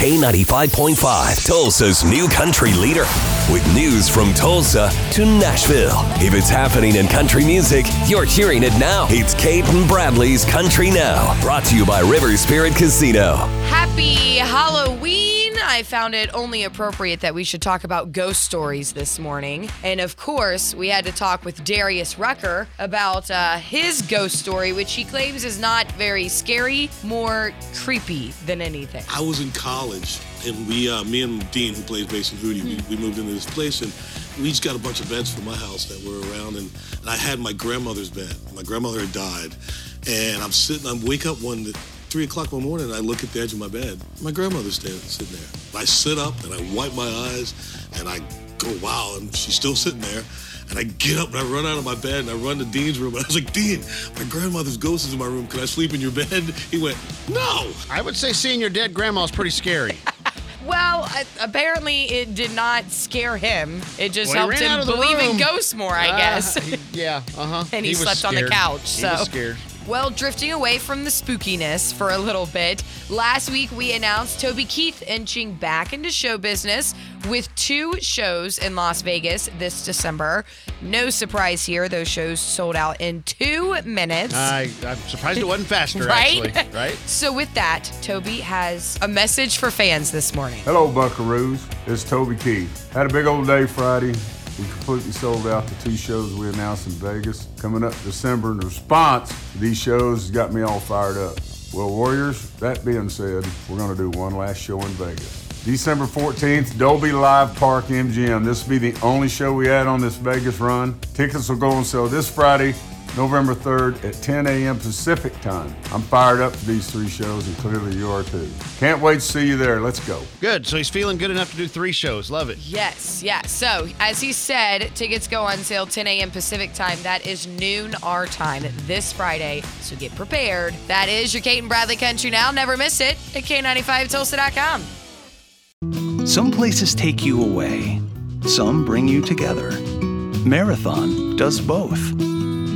K95.5, Tulsa's new country leader. With news from Tulsa to Nashville. If it's happening in country music, you're hearing it now. It's Cait and Bradley's Country Now, brought to you by River Spirit Casino. Happy Halloween! I found it only appropriate that we should talk about ghost stories this morning. And of course, we had to talk with Darius Rucker about his ghost story, which he claims is not very scary, more creepy than anything. I was in college. And me and Dean, who plays bass in Hootie, we moved into this place, and we each got a bunch of beds from my house that were around, and I had my grandmother's bed. My grandmother had died, and I wake up 3 o'clock one morning, and I look at the edge of my bed. My grandmother's sitting there. I sit up, and I wipe my eyes, and I go, wow, and she's still sitting there. And I get up and I run out of my bed and I run to Dean's room. And I was like, Dean, my grandmother's ghost is in my room. Can I sleep in your bed? He went, no. I would say seeing your dead grandma is pretty scary. Well, apparently it did not scare him. It just helped him believe in ghosts more, I guess. And he slept on the couch. So. He was scared. Well, drifting away from the spookiness for a little bit, last week we announced Toby Keith inching back into show business with 2 shows in Las Vegas this December. No surprise here. Those shows sold out in 2 minutes. I'm surprised it wasn't faster, actually. Right? So with that, Toby has a message for fans this morning. Hello, Buckaroos. It's Toby Keith. Had a big old day Friday. We completely sold out the 2 shows we announced in Vegas coming up December, and the response to these shows has got me all fired up. Well, Warriors, that being said, we're going to do one last show in Vegas. December 14th, Dolby Live, Park MGM. This will be the only show we had on this Vegas run. Tickets will go on sale this Friday, November 3rd at 10 a.m. Pacific time. I'm fired up for these 3 shows, and clearly you are too. Can't wait to see you there. Let's go. Good. So he's feeling good enough to do 3 shows. Love it. Yes. So as he said, tickets go on sale 10 a.m. Pacific time. That is noon our time this Friday. So get prepared. That is your Cait and Bradley Country Now. Never miss it at K95Tulsa.com. Some places take you away. Some bring you together. Marathon does both.